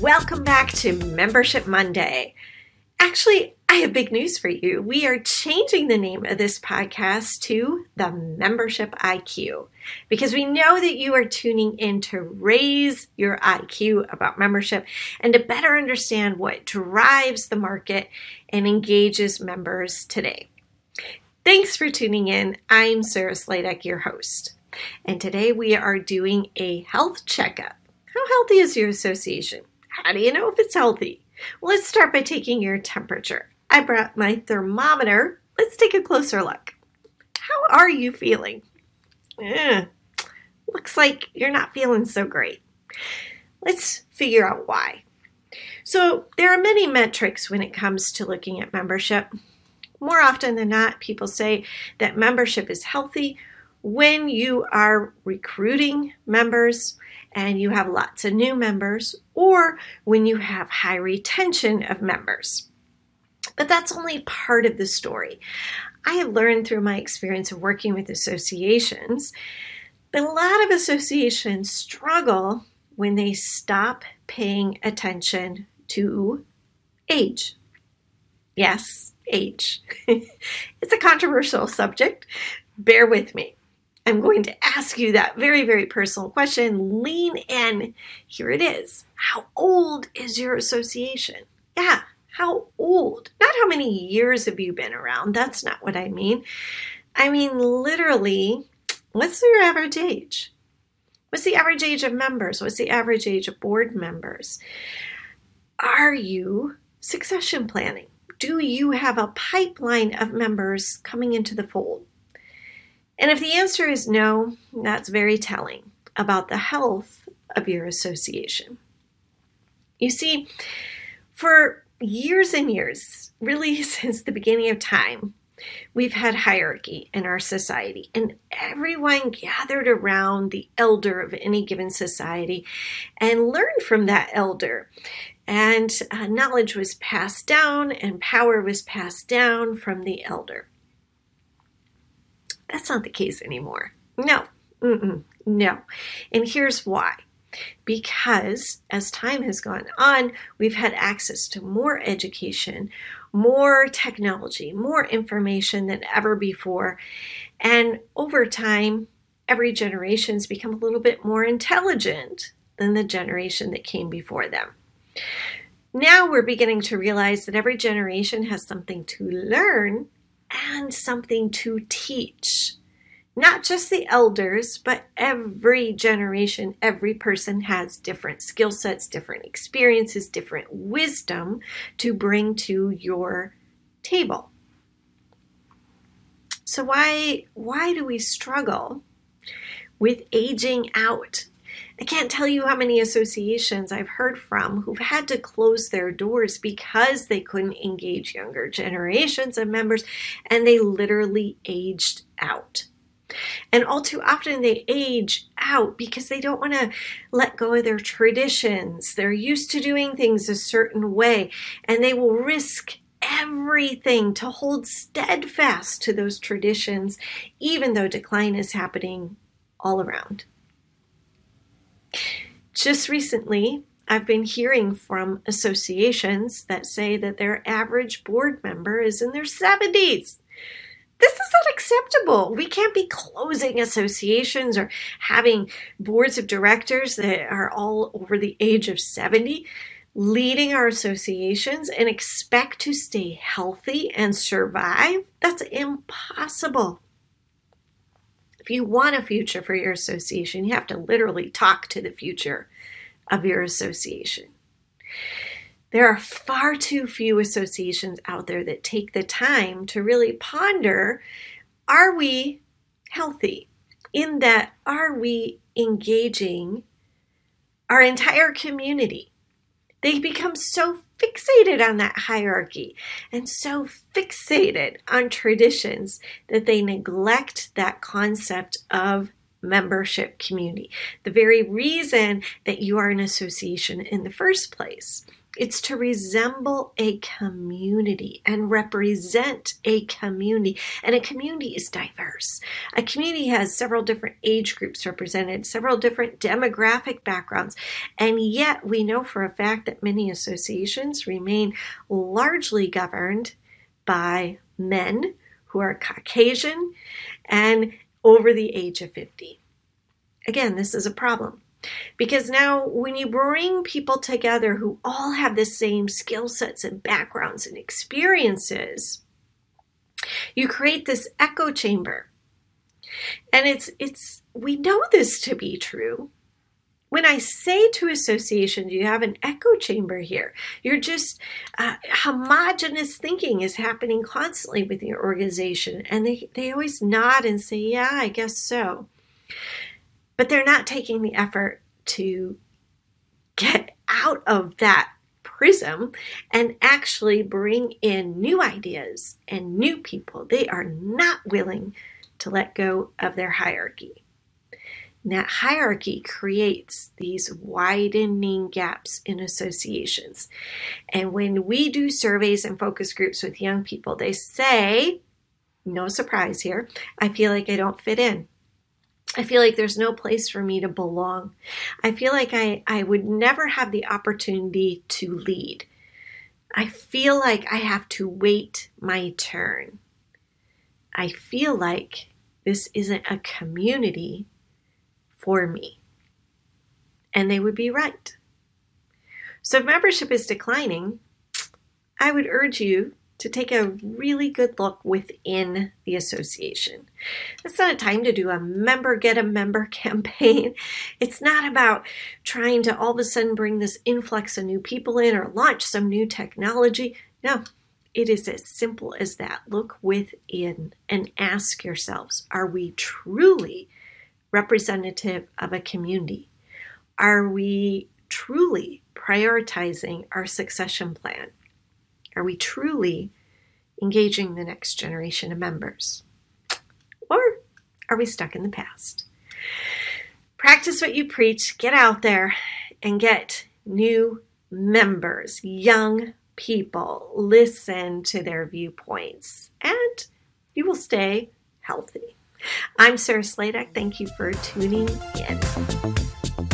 Welcome back to Membership Monday. Actually, I have big news for you. We are changing the name of this podcast to the Membership IQ because we know that you are tuning in to raise your IQ about membership and to better understand what drives the market and engages members today. Thanks for tuning in. I'm Sarah Sladek, your host, and today we are doing a health checkup. How healthy is your association? How do you know if it's healthy? Well, let's start by taking your temperature. I brought my thermometer. Let's take a closer look. How are you feeling? Looks like you're not feeling so great. Let's figure out why. So there are many metrics when it comes to looking at membership. More often than not, people say that membership is healthy when you are recruiting members and you have lots of new members, or when you have high retention of members. But that's only part of the story. I have learned through my experience of working with associations that a lot of associations struggle when they stop paying attention to age. Yes, age. It's a controversial subject. Bear with me. I'm going to ask you that very, very personal question. Lean in. Here it is. How old is your association? Yeah, how old? Not how many years have you been around. That's not what I mean. I mean, literally, what's your average age? What's the average age of members? What's the average age of board members? Are you succession planning? Do you have a pipeline of members coming into the fold? And if the answer is no, that's very telling about the health of your association. You see, for years and years, really since the beginning of time, we've had hierarchy in our society, and everyone gathered around the elder of any given society and learned from that elder. And knowledge was passed down and power was passed down from the elder. That's not the case anymore. No. And here's why. Because as time has gone on, we've had access to more education, more technology, more information than ever before. And over time, every generation's become a little bit more intelligent than the generation that came before them. Now we're beginning to realize that every generation has something to learn and something to teach. Not just the elders, but every generation, every person has different skill sets, different experiences, different wisdom to bring to your table. So why do we struggle with aging out? I can't tell you how many associations I've heard from who've had to close their doors because they couldn't engage younger generations of members, and they literally aged out. And all too often they age out because they don't want to let go of their traditions. They're used to doing things a certain way, and they will risk everything to hold steadfast to those traditions, even though decline is happening all around. Just recently, I've been hearing from associations that say that their average board member is in their 70s. This is unacceptable. We can't be closing associations or having boards of directors that are all over the age of 70 leading our associations and expect to stay healthy and survive. That's impossible. If you want a future for your association, you have to literally talk to the future of your association. There are far too few associations out there that take the time to really ponder, are we healthy? In that, are we engaging our entire community? They become so fixated on that hierarchy and so fixated on traditions that they neglect that concept of membership community, the very reason that you are an association in the first place. It's to resemble a community and represent a community. And a community is diverse. A community has several different age groups represented, several different demographic backgrounds. And yet we know for a fact that many associations remain largely governed by men who are Caucasian and over the age of 50. Again, this is a problem. Because now when you bring people together who all have the same skill sets and backgrounds and experiences, you create this echo chamber. And we know this to be true. When I say to associations, you have an echo chamber here. You're just, homogenous thinking is happening constantly with your organization. And they always nod and say, yeah, I guess so. But they're not taking the effort to get out of that prism and actually bring in new ideas and new people. They are not willing to let go of their hierarchy. And that hierarchy creates these widening gaps in associations. And when we do surveys and focus groups with young people, they say, no surprise here, I feel like I don't fit in. I feel like there's no place for me to belong. I feel like I would never have the opportunity to lead. I feel like I have to wait my turn. I feel like this isn't a community for me. And they would be right. So if membership is declining, I would urge you to take a really good look within the association. It's not a time to do a member get a member campaign. It's not about trying to all of a sudden bring this influx of new people in or launch some new technology. No, it is as simple as that. Look within and ask yourselves, are we truly representative of a community? Are we truly prioritizing our succession plan? Are we truly engaging the next generation of members? Or are we stuck in the past? Practice what you preach, get out there and get new members, young people, listen to their viewpoints, and you will stay healthy. I'm Sarah Sladek. Thank you for tuning in.